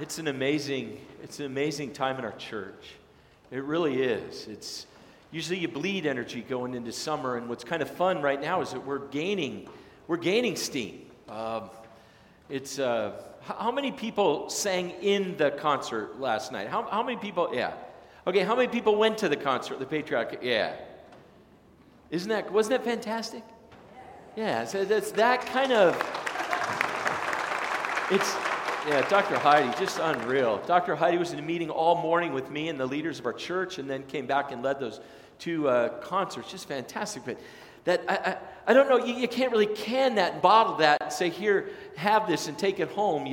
It's an amazing time in our church. It really is. It's usually you bleed energy going into summer, and what's kind of fun right now is that we're gaining steam. How many people sang in the concert last night? How many people? Yeah. Okay. How many people went to the concert? The Patriarch? Yeah. Wasn't that fantastic? Yeah. So that's that kind of. Dr. Heidi, just unreal. Dr. Heidi was in a meeting all morning with me and the leaders of our church, and then came back and led those two concerts. Just fantastic. But that I don't know. You can't really can that and bottle that and say, "Here, have this and take it home."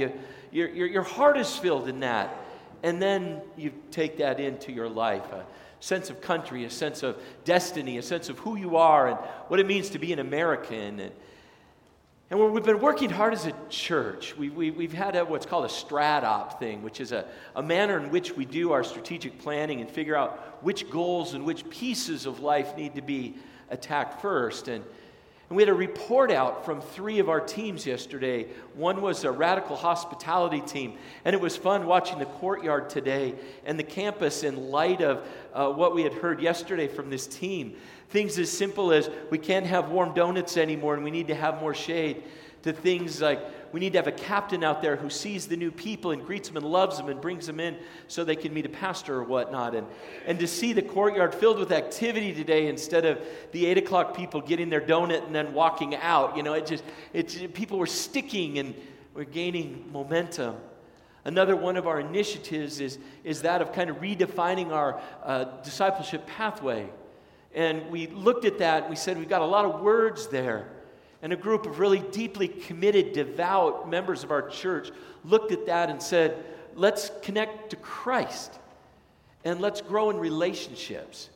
Your heart is filled in that, and then you take that into your life. A sense of country, a sense of destiny, a sense of who you are, and what it means to be an American. And we've been working hard as a church. We've had what's called a strat-op thing, which is a manner in which we do our strategic planning and figure out which goals and which pieces of life need to be attacked first. And we had a report out from three of our teams yesterday. One was a radical hospitality team, and it was fun watching the courtyard today and the campus in light of what we had heard yesterday from this team. Things as simple as we can't have warm donuts anymore and we need to have more shade, to things like we need to have a captain out there who sees the new people and greets them and loves them and brings them in so they can meet a pastor or whatnot. And to see the courtyard filled with activity today instead of the 8 o'clock people getting their donut and then walking out. People were sticking and we're gaining momentum. Another one of our initiatives is that of kind of redefining our discipleship pathway. And we looked at that and we said we've got a lot of words there. And a group of really deeply committed, devout members of our church looked at that and said, let's connect to Christ. And let's grow in relationships.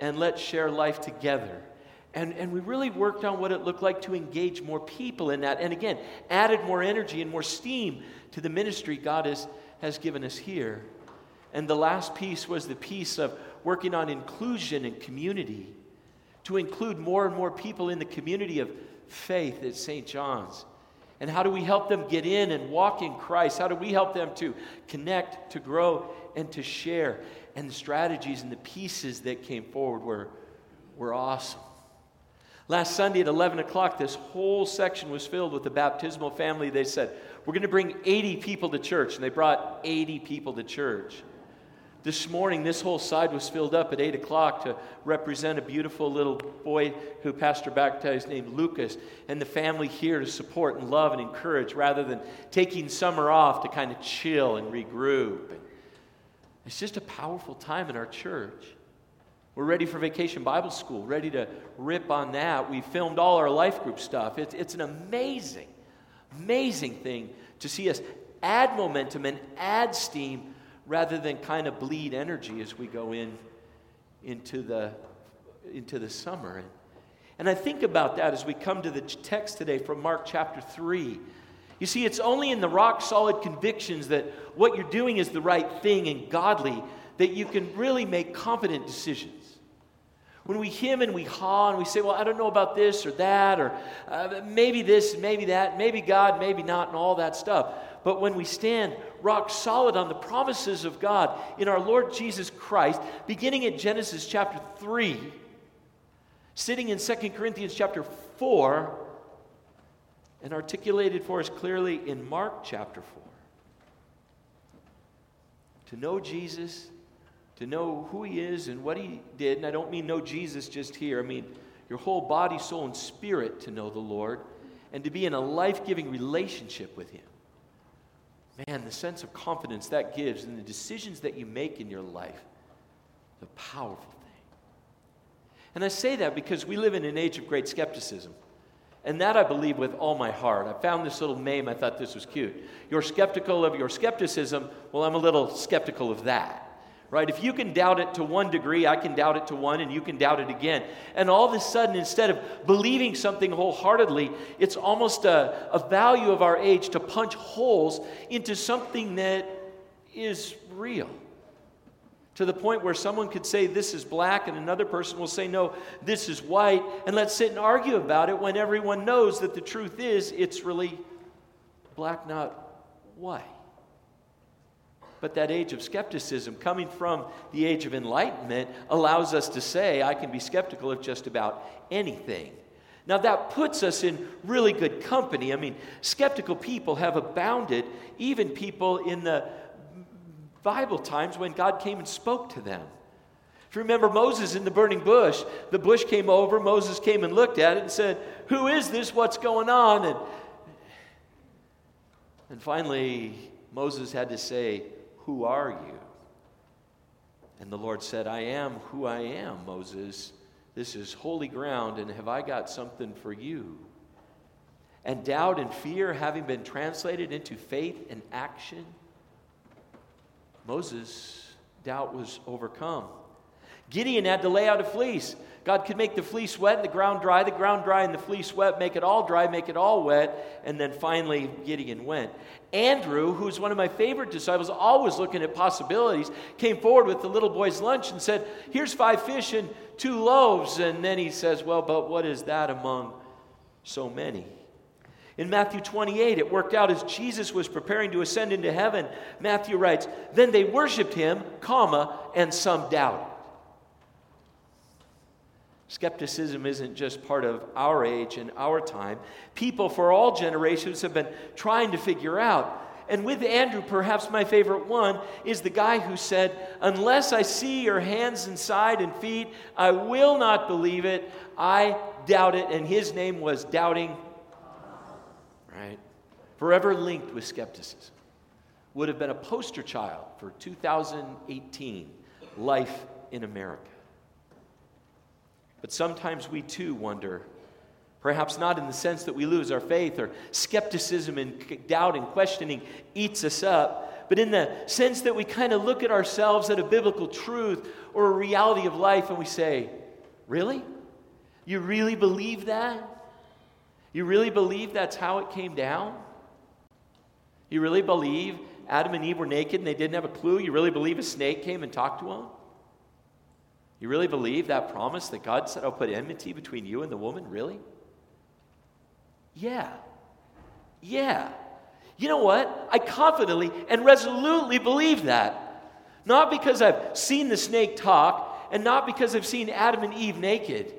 And let's share life together. And we really worked on what it looked like to engage more people in that. And again, added more energy and more steam to the ministry God has given us here. And the last piece was the piece of working on inclusion and community, to include more and more people in the community of faith at St. John's. And how do we help them get in and walk in Christ? How do we help them to connect, to grow, and to share? And the strategies and the pieces that came forward were awesome. Last Sunday at 11 o'clock, this whole section was filled with the baptismal family. They said, we're going to bring 80 people to church. And they brought 80 people to church. This morning, this whole side was filled up at 8 o'clock to represent a beautiful little boy who Pastor baptized named Lucas, and the family here to support and love and encourage rather than taking summer off to kind of chill and regroup. And it's just a powerful time in our church. We're ready for Vacation Bible School, ready to rip on that. We filmed all our life group stuff. It's an amazing, amazing thing to see us add momentum and add steam rather than kind of bleed energy as we go into the summer. And I think about that as we come to the text today from Mark chapter 3. You see, it's only in the rock-solid convictions that what you're doing is the right thing and godly that you can really make confident decisions. When we hem and we haw and we say, well, I don't know about this or that, or maybe this, maybe that, maybe God, maybe not, and all that stuff. But when we stand rock solid on the promises of God in our Lord Jesus Christ, beginning at Genesis chapter 3, sitting in 2 Corinthians chapter 4, and articulated for us clearly in Mark chapter 4. To know Jesus, to know who he is and what he did, and I don't mean know Jesus just here, I mean your whole body, soul, and spirit to know the Lord, and to be in a life-giving relationship with him. Man, the sense of confidence that gives and the decisions that you make in your life is a powerful thing. And I say that because we live in an age of great skepticism. And that I believe with all my heart. I found this little meme. I thought this was cute. You're skeptical of your skepticism. Well, I'm a little skeptical of that. Right? If you can doubt it to one degree, I can doubt it to one, and you can doubt it again. And all of a sudden, instead of believing something wholeheartedly, it's almost a value of our age to punch holes into something that is real. To the point where someone could say, this is black, and another person will say, no, this is white. And let's sit and argue about it when everyone knows that the truth is, it's really black, not white. But that age of skepticism, coming from the age of enlightenment, allows us to say, I can be skeptical of just about anything. Now, that puts us in really good company. I mean, skeptical people have abounded, even people in the Bible times when God came and spoke to them. If you remember Moses in the burning bush, the bush came over, Moses came and looked at it and said, who is this? What's going on? And finally, Moses had to say, who are you? And the Lord said, I am who I am, Moses. This is holy ground, and have I got something for you? And doubt and fear having been translated into faith and action, Moses' doubt was overcome. Gideon had to lay out a fleece. God could make the fleece wet and the ground dry and the fleece wet, make it all dry, make it all wet, and then finally Gideon went. Andrew, who's one of my favorite disciples, always looking at possibilities, came forward with the little boy's lunch and said, here's 5 fish and 2 loaves. And then he says, well, but what is that among so many? In Matthew 28, it worked out as Jesus was preparing to ascend into heaven. Matthew writes, then they worshiped him, and some doubted. Skepticism isn't just part of our age and our time. People for all generations have been trying to figure out. And with Andrew, perhaps my favorite one is the guy who said, unless I see your hands and side and feet, I will not believe it. I doubt it. And his name was Doubting, right? Forever linked with skepticism. Would have been a poster child for 2018, life in America. But sometimes we too wonder, perhaps not in the sense that we lose our faith or skepticism and doubt and questioning eats us up, but in the sense that we kind of look at ourselves at a biblical truth or a reality of life and we say, really? You really believe that? You really believe that's how it came down? You really believe Adam and Eve were naked and they didn't have a clue? You really believe a snake came and talked to them? You really believe that promise that God said, I'll put enmity between you and the woman? Really? Yeah. You know what? I confidently and resolutely believe that. Not because I've seen the snake talk and not because I've seen Adam and Eve naked,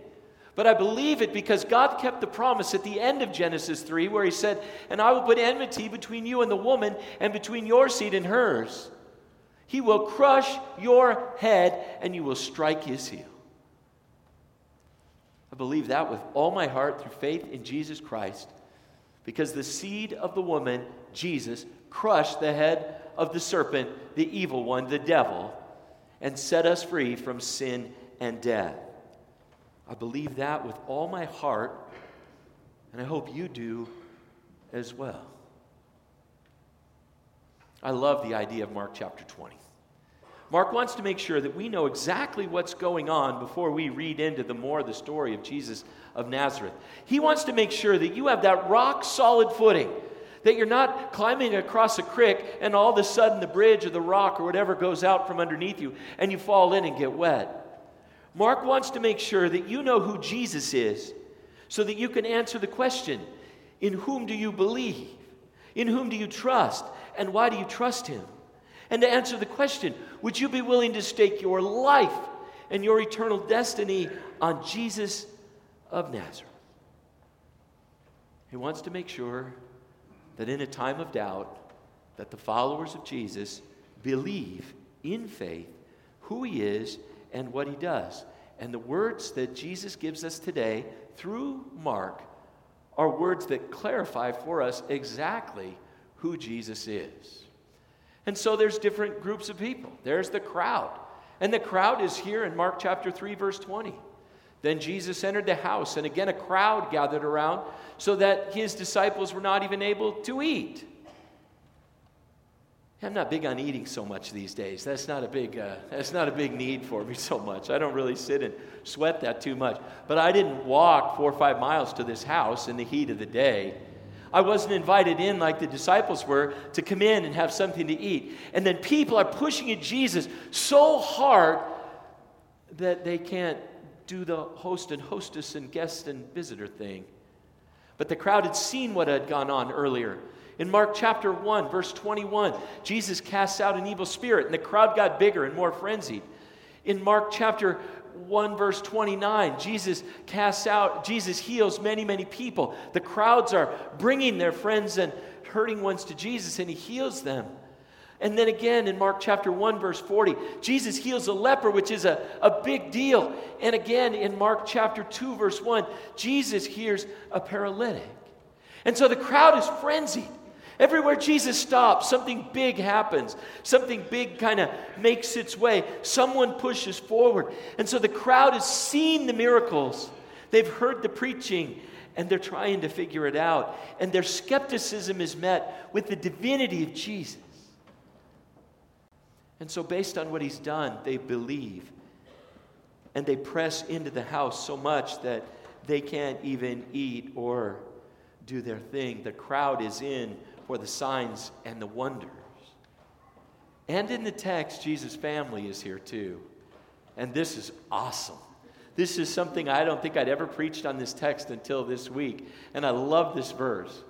but I believe it because God kept the promise at the end of Genesis 3 where he said, and I will put enmity between you and the woman and between your seed and hers. He will crush your head, and you will strike his heel. I believe that with all my heart through faith in Jesus Christ, because the seed of the woman, Jesus, crushed the head of the serpent, the evil one, the devil, and set us free from sin and death. I believe that with all my heart, and I hope you do as well. I love the idea of Mark chapter 20. Mark wants to make sure that we know exactly what's going on before we read into the more of the story of Jesus of Nazareth. He wants to make sure that you have that rock-solid footing, that you're not climbing across a creek and all of a sudden the bridge or the rock or whatever goes out from underneath you and you fall in and get wet. Mark wants to make sure that you know who Jesus is so that you can answer the question, in whom do you believe? In whom do you trust? And why do you trust him? And to answer the question, would you be willing to stake your life and your eternal destiny on Jesus of Nazareth? He wants to make sure that in a time of doubt, that the followers of Jesus believe in faith who he is and what he does. And the words that Jesus gives us today through Mark are words that clarify for us exactly who Jesus is. And so there's different groups of people. There's the crowd. And the crowd is here in Mark chapter 3, verse 20. Then Jesus entered the house, and again a crowd gathered around so that his disciples were not even able to eat. I'm not big on eating so much these days. That's not a big need for me so much. I don't really sit and sweat that too much. But I didn't walk 4 or 5 miles to this house in the heat of the day. I wasn't invited in like the disciples were to come in and have something to eat. And then people are pushing at Jesus so hard that they can't do the host and hostess and guest and visitor thing. But the crowd had seen what had gone on earlier. In Mark chapter 1, verse 21, Jesus casts out an evil spirit, and the crowd got bigger and more frenzied. In Mark chapter 1, verse 29, Jesus heals many, many people. The crowds are bringing their friends and hurting ones to Jesus, and he heals them. And then again in Mark chapter 1, verse 40, Jesus heals a leper, which is a big deal. And again in Mark chapter 2, verse 1, Jesus heals a paralytic. And so the crowd is frenzied. Everywhere Jesus stops, something big happens. Something big kind of makes its way. Someone pushes forward. And so the crowd has seen the miracles. They've heard the preaching, and they're trying to figure it out. And their skepticism is met with the divinity of Jesus. And so based on what he's done, they believe. And they press into the house so much that they can't even eat or do their thing. The crowd is in for the signs and the wonders. And in the text, Jesus' family is here too. And this is awesome. This is something I don't think I'd ever preached on this text until this week. And I love this verse.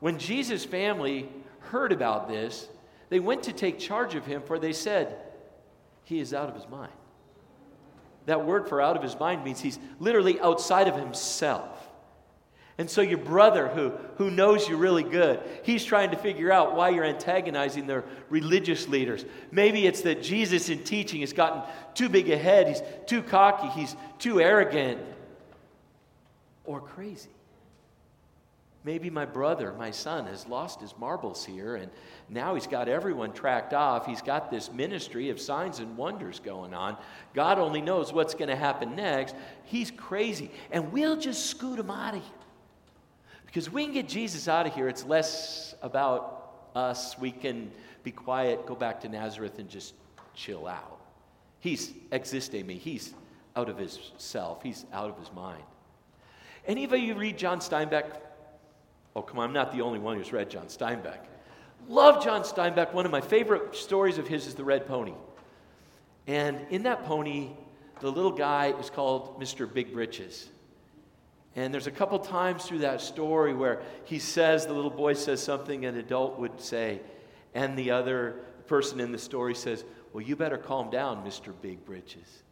When Jesus' family heard about this, they went to take charge of him, for they said, "He is out of his mind." That word for "out of his mind" means he's literally outside of himself. And so your brother who knows you really good, he's trying to figure out why you're antagonizing their religious leaders. Maybe it's that Jesus in teaching has gotten too big a head, he's too cocky, he's too arrogant, or crazy. Maybe my brother, my son, has lost his marbles here, and now he's got everyone tracked off. He's got this ministry of signs and wonders going on. God only knows what's going to happen next. He's crazy, and we'll just scoot him out of here. Because we can get Jesus out of here, it's less about us. We can be quiet, go back to Nazareth, and just chill out. He's existe me. He's out of his self. He's out of his mind. Any of you read John Steinbeck? Oh, come on, I'm not the only one who's read John Steinbeck. Love John Steinbeck. One of my favorite stories of his is The Red Pony. And in that pony, the little guy is called Mr. Big Britches. And there's a couple times through that story where the little boy says something an adult would say, and the other person in the story says, "Well, you better calm down, Mr. Big Britches."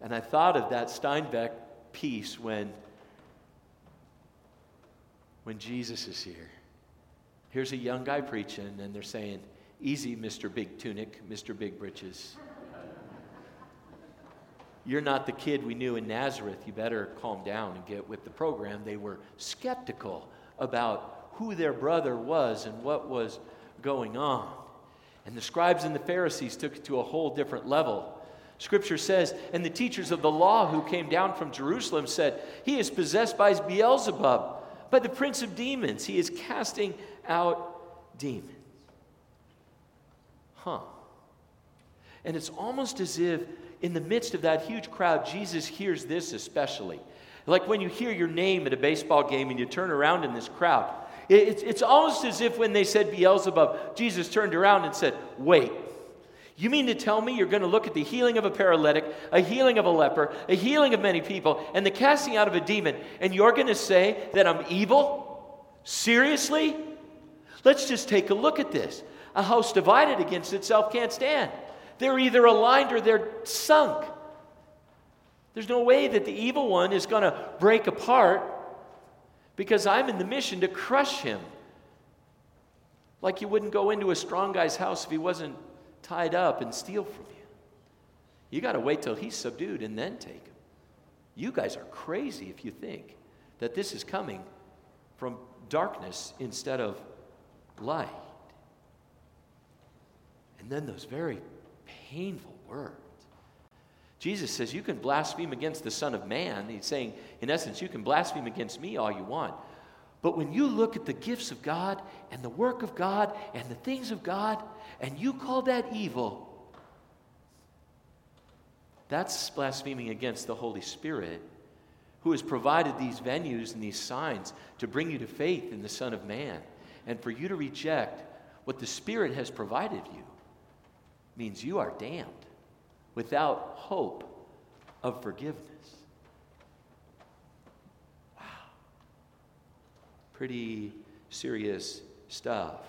And I thought of that Steinbeck piece when Jesus is here. Here's a young guy preaching, and they're saying, "Easy, Mr. Big Tunic, Mr. Big Britches. You're not the kid we knew in Nazareth. You better calm down and get with the program." They were skeptical about who their brother was and what was going on. And the scribes and the Pharisees took it to a whole different level. Scripture says, "And the teachers of the law who came down from Jerusalem said, 'He is possessed by Beelzebub, by the prince of demons. He is casting out demons.'" And it's almost as if in the midst of that huge crowd, Jesus hears this especially. Like when you hear your name at a baseball game and you turn around in this crowd. It's almost as if when they said Beelzebub, Jesus turned around and said, "Wait, you mean to tell me you're going to look at the healing of a paralytic, a healing of a leper, a healing of many people, and the casting out of a demon, and you're going to say that I'm evil? Seriously? Let's just take a look at this. A house divided against itself can't stand. They're either aligned or they're sunk. There's no way that the evil one is going to break apart, because I'm in the mission to crush him." Like you wouldn't go into a strong guy's house if he wasn't tied up and steal from you. You got to wait till he's subdued and then take him. You guys are crazy if you think that this is coming from darkness instead of light. And then those very painful words. Jesus says, "You can blaspheme against the Son of Man." He's saying, in essence, you can blaspheme against me all you want. But when you look at the gifts of God and the work of God and the things of God, and you call that evil, that's blaspheming against the Holy Spirit, who has provided these venues and these signs to bring you to faith in the Son of Man. And for you to reject what the Spirit has provided you means you are damned without hope of forgiveness. Wow. Pretty serious stuff.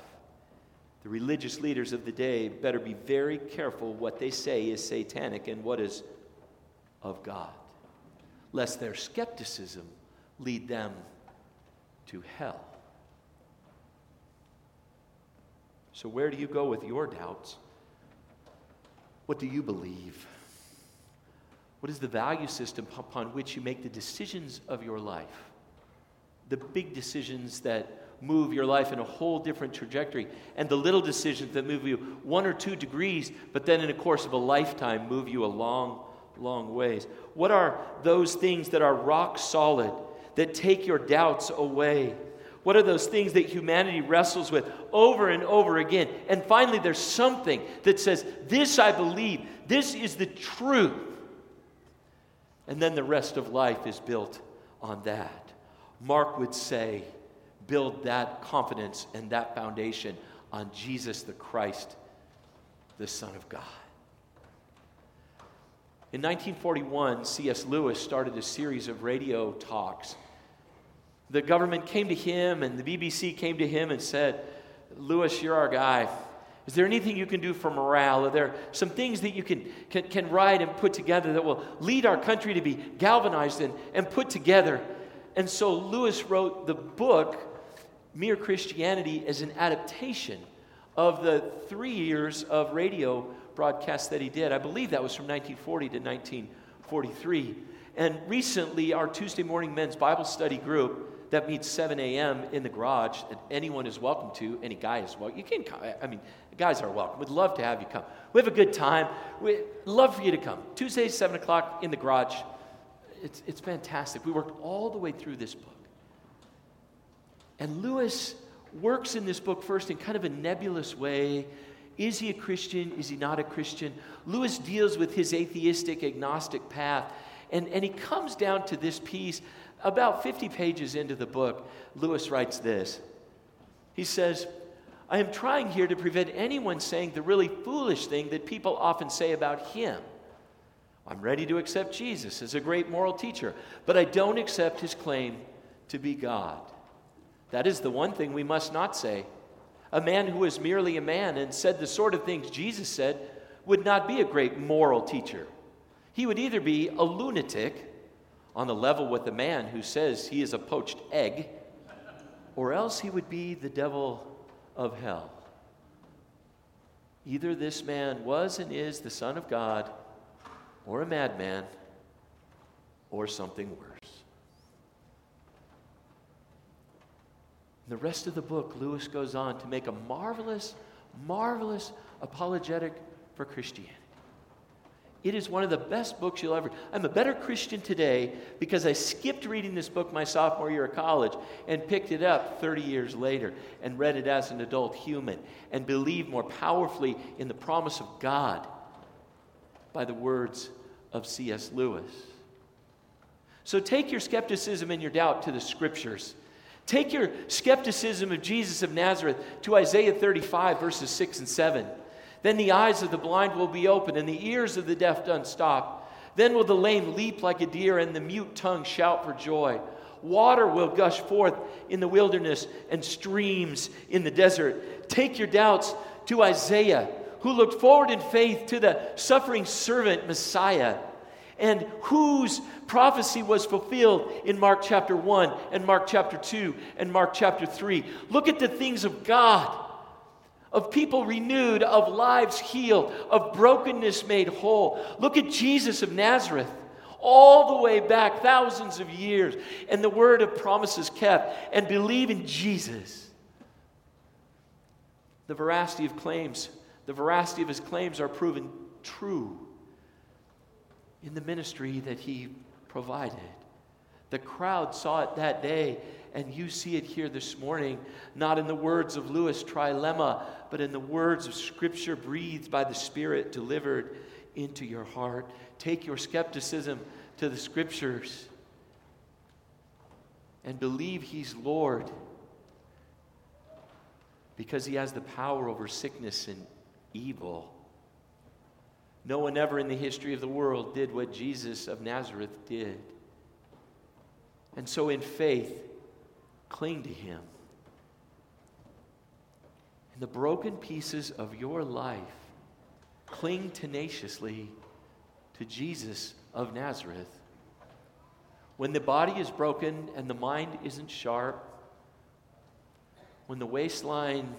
The religious leaders of the day better be very careful what they say is satanic and what is of God, lest their skepticism lead them to hell. So where do you go with your doubts? What do you believe? What is the value system upon which you make the decisions of your life? The big decisions that move your life in a whole different trajectory, and the little decisions that move you 1 or 2 degrees, but then in the course of a lifetime move you a long, long ways. What are those things that are rock solid, that take your doubts away? What are those things that humanity wrestles with over and over again? And finally, there's something that says, this I believe, this is the truth. And then the rest of life is built on that. Mark would say, build that confidence and that foundation on Jesus the Christ, the Son of God. In 1941, C.S. Lewis started a series of radio talks. The government came to him and the BBC came to him and said, Lewis, you're our guy. Is there anything you can do for morale? Are there some things that you can write and put together that will lead our country to be galvanized and put together? And so Lewis wrote the book, Mere Christianity, as an adaptation of the 3 years of radio broadcast that he did. I believe that was from 1940 to 1943. And recently, our Tuesday morning men's Bible study group that meets 7 a.m. in the garage, and anyone is welcome to, any guy is welcome. You can come. I mean, guys are welcome. We'd love to have you come. We have a good time. We'd love for you to come. Tuesday, 7 o'clock in the garage. It's fantastic. We worked all the way through this book. And Lewis works in this book first in kind of a nebulous way. Is he a Christian? Is he not a Christian? Lewis deals with his atheistic, agnostic path. And he comes down to this piece. About 50 pages into the book, Lewis writes this. He says, I am trying here to prevent anyone saying the really foolish thing that people often say about him. I'm ready to accept Jesus as a great moral teacher, but I don't accept his claim to be God. That is the one thing we must not say. A man who was merely a man and said the sort of things Jesus said would not be a great moral teacher. He would either be a lunatic, on the level with the man who says he is a poached egg, or else he would be the devil of hell. Either this man was and is the Son of God, or a madman, or something worse. The rest of the book, Lewis goes on to make a marvelous, marvelous apologetic for Christianity. It is one of the best books you'll ever read. I'm a better Christian today because I skipped reading this book my sophomore year of college and picked it up 30 years later and read it as an adult human and believed more powerfully in the promise of God by the words of C.S. Lewis. So take your skepticism and your doubt to the Scriptures. Take your skepticism of Jesus of Nazareth to Isaiah 35, verses 6 and 7. Then the eyes of the blind will be opened, and the ears of the deaf unstopped. Then will the lame leap like a deer, and the mute tongue shout for joy. Water will gush forth in the wilderness, and streams in the desert. Take your doubts to Isaiah, who looked forward in faith to the suffering servant Messiah, and whose prophecy was fulfilled in Mark chapter 1, and Mark chapter 2, and Mark chapter 3. Look at the things of God. Of people renewed, of lives healed, of brokenness made whole. Look at Jesus of Nazareth, all the way back thousands of years, and the word of promises kept, and believe in Jesus. The veracity of his claims are proven true in the ministry that he provided. The crowd saw it that day, and you see it here this morning, not in the words of Lewis' trilemma, but in the words of Scripture breathed by the Spirit, delivered into your heart. Take your skepticism to the Scriptures and believe He's Lord, because He has the power over sickness and evil. No one ever in the history of the world did what Jesus of Nazareth did. And so in faith, cling to Him. And the broken pieces of your life cling tenaciously to Jesus of Nazareth. When the body is broken and the mind isn't sharp, when the waistline,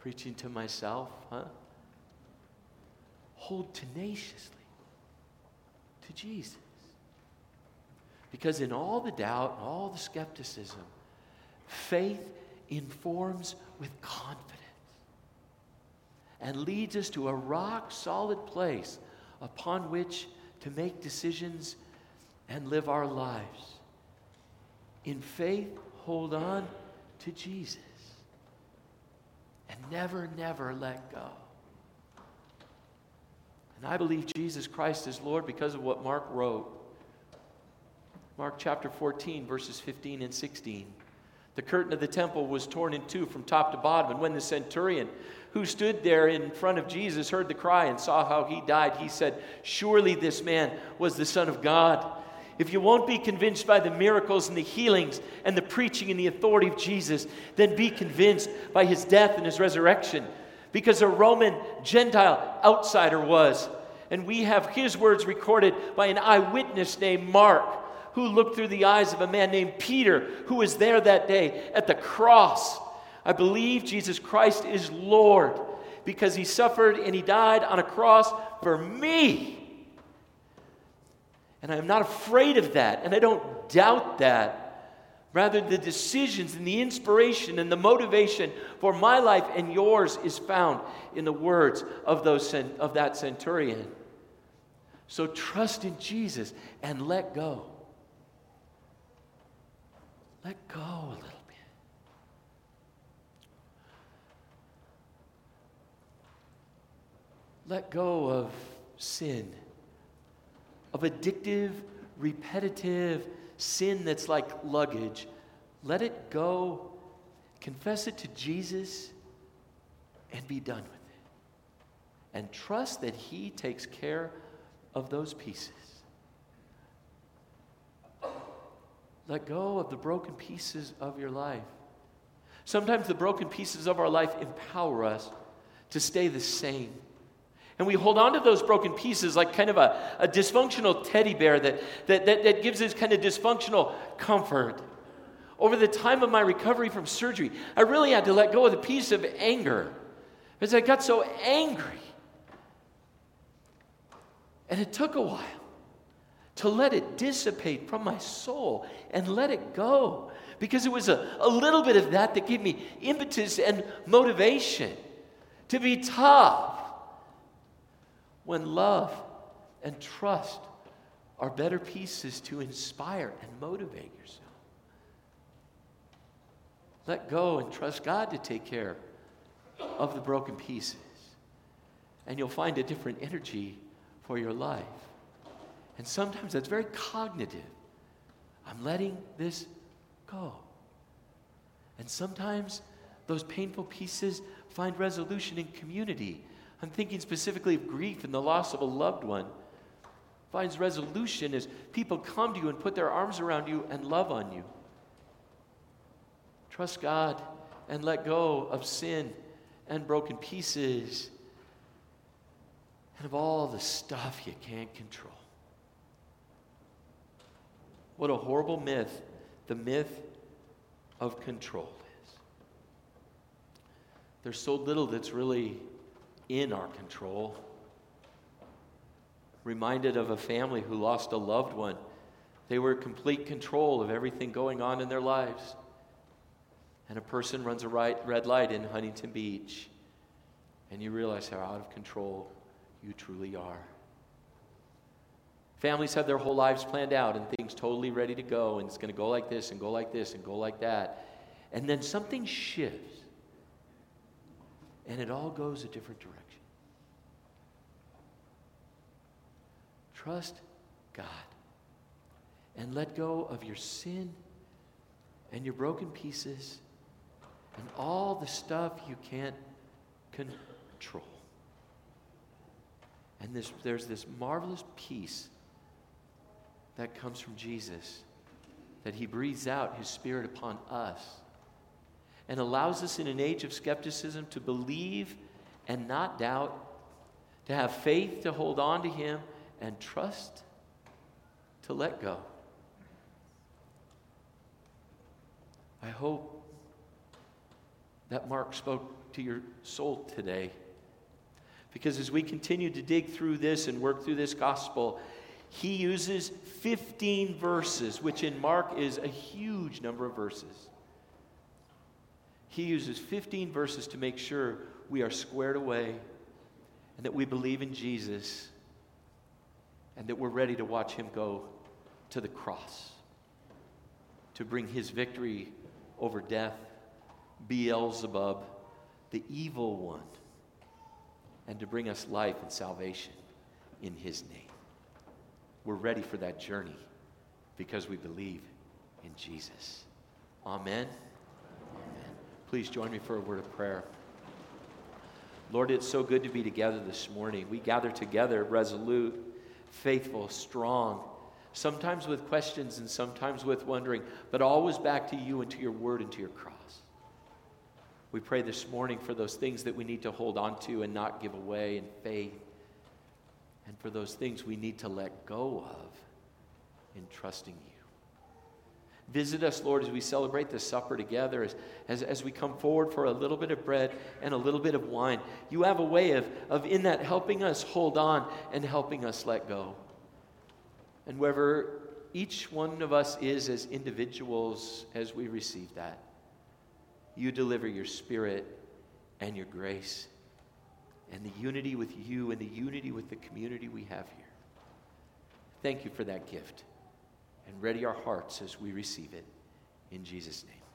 preaching to myself, hold tenaciously to Jesus. Because in all the doubt and all the skepticism, faith informs with confidence and leads us to a rock-solid place upon which to make decisions and live our lives. In faith, hold on to Jesus and never let go. And I believe Jesus Christ is Lord because of what Mark wrote. Mark chapter 14, verses 15 and 16. The curtain of the temple was torn in two from top to bottom, and when the centurion who stood there in front of Jesus heard the cry and saw how he died, he said, "Surely this man was the Son of God." If you won't be convinced by the miracles and the healings and the preaching and the authority of Jesus, then be convinced by his death and his resurrection, because a Roman Gentile outsider was. And we have his words recorded by an eyewitness named Mark, who looked through the eyes of a man named Peter, who was there that day at the cross. I believe Jesus Christ is Lord because he suffered and he died on a cross for me. And I'm not afraid of that, and I don't doubt that. Rather, the decisions and the inspiration and the motivation for my life and yours is found in the words of that centurion. So trust in Jesus and let go. Let go a little bit. Let go of sin, of addictive, repetitive sin that's like luggage. Let it go, confess it to Jesus, and be done with it. And trust that he takes care of those pieces. Let go of the broken pieces of your life. Sometimes the broken pieces of our life empower us to stay the same. And we hold on to those broken pieces like kind of a dysfunctional teddy bear that gives us kind of dysfunctional comfort. Over the time of my recovery from surgery, I really had to let go of the piece of anger because I got so angry. And it took a while to let it dissipate from my soul and let it go, because it was a little bit of that gave me impetus and motivation to be tough, when love and trust are better pieces to inspire and motivate yourself. Let go and trust God to take care of the broken pieces, and you'll find a different energy for your life. And sometimes that's very cognitive. I'm letting this go. And sometimes those painful pieces find resolution in community. I'm thinking specifically of grief and the loss of a loved one. Finds resolution as people come to you and put their arms around you and love on you. Trust God and let go of sin and broken pieces and of all the stuff you can't control. What a horrible myth, the myth of control is. There's so little that's really in our control. Reminded of a family who lost a loved one. They were in complete control of everything going on in their lives. And a person runs a red light in Huntington Beach, and you realize how out of control you truly are. Families have their whole lives planned out and things totally ready to go, and it's going to go like this and go like this and go like that. And then something shifts, and it all goes a different direction. Trust God and let go of your sin and your broken pieces and all the stuff you can't control. And there's this marvelous peace that comes from Jesus, that he breathes out his Spirit upon us. and allows us in an age of skepticism to believe and not doubt, to have faith to hold on to him, and trust to let go. I hope that Mark spoke to your soul today, because as we continue to dig through this and work through this gospel, he uses 15 verses, which in Mark is a huge number of verses. He uses 15 verses to make sure we are squared away and that we believe in Jesus and that we're ready to watch him go to the cross to bring his victory over death, Beelzebub, the evil one, and to bring us life and salvation in his name. We're ready for that journey because we believe in Jesus. Amen. Amen. Please join me for a word of prayer. Lord, it's so good to be together this morning. We gather together, resolute, faithful, strong, sometimes with questions and sometimes with wondering, but always back to you and to your word and to your cross. We pray this morning for those things that we need to hold on to and not give away in faith, and for those things we need to let go of in trusting you. Visit us, Lord, as we celebrate the supper together, as we come forward for a little bit of bread and a little bit of wine. You have a way of in that helping us hold on and helping us let go. And wherever each one of us is as individuals as we receive that, you deliver your spirit and your grace and the unity with you and the unity with the community we have here. Thank you for that gift, and ready our hearts as we receive it. In Jesus' name.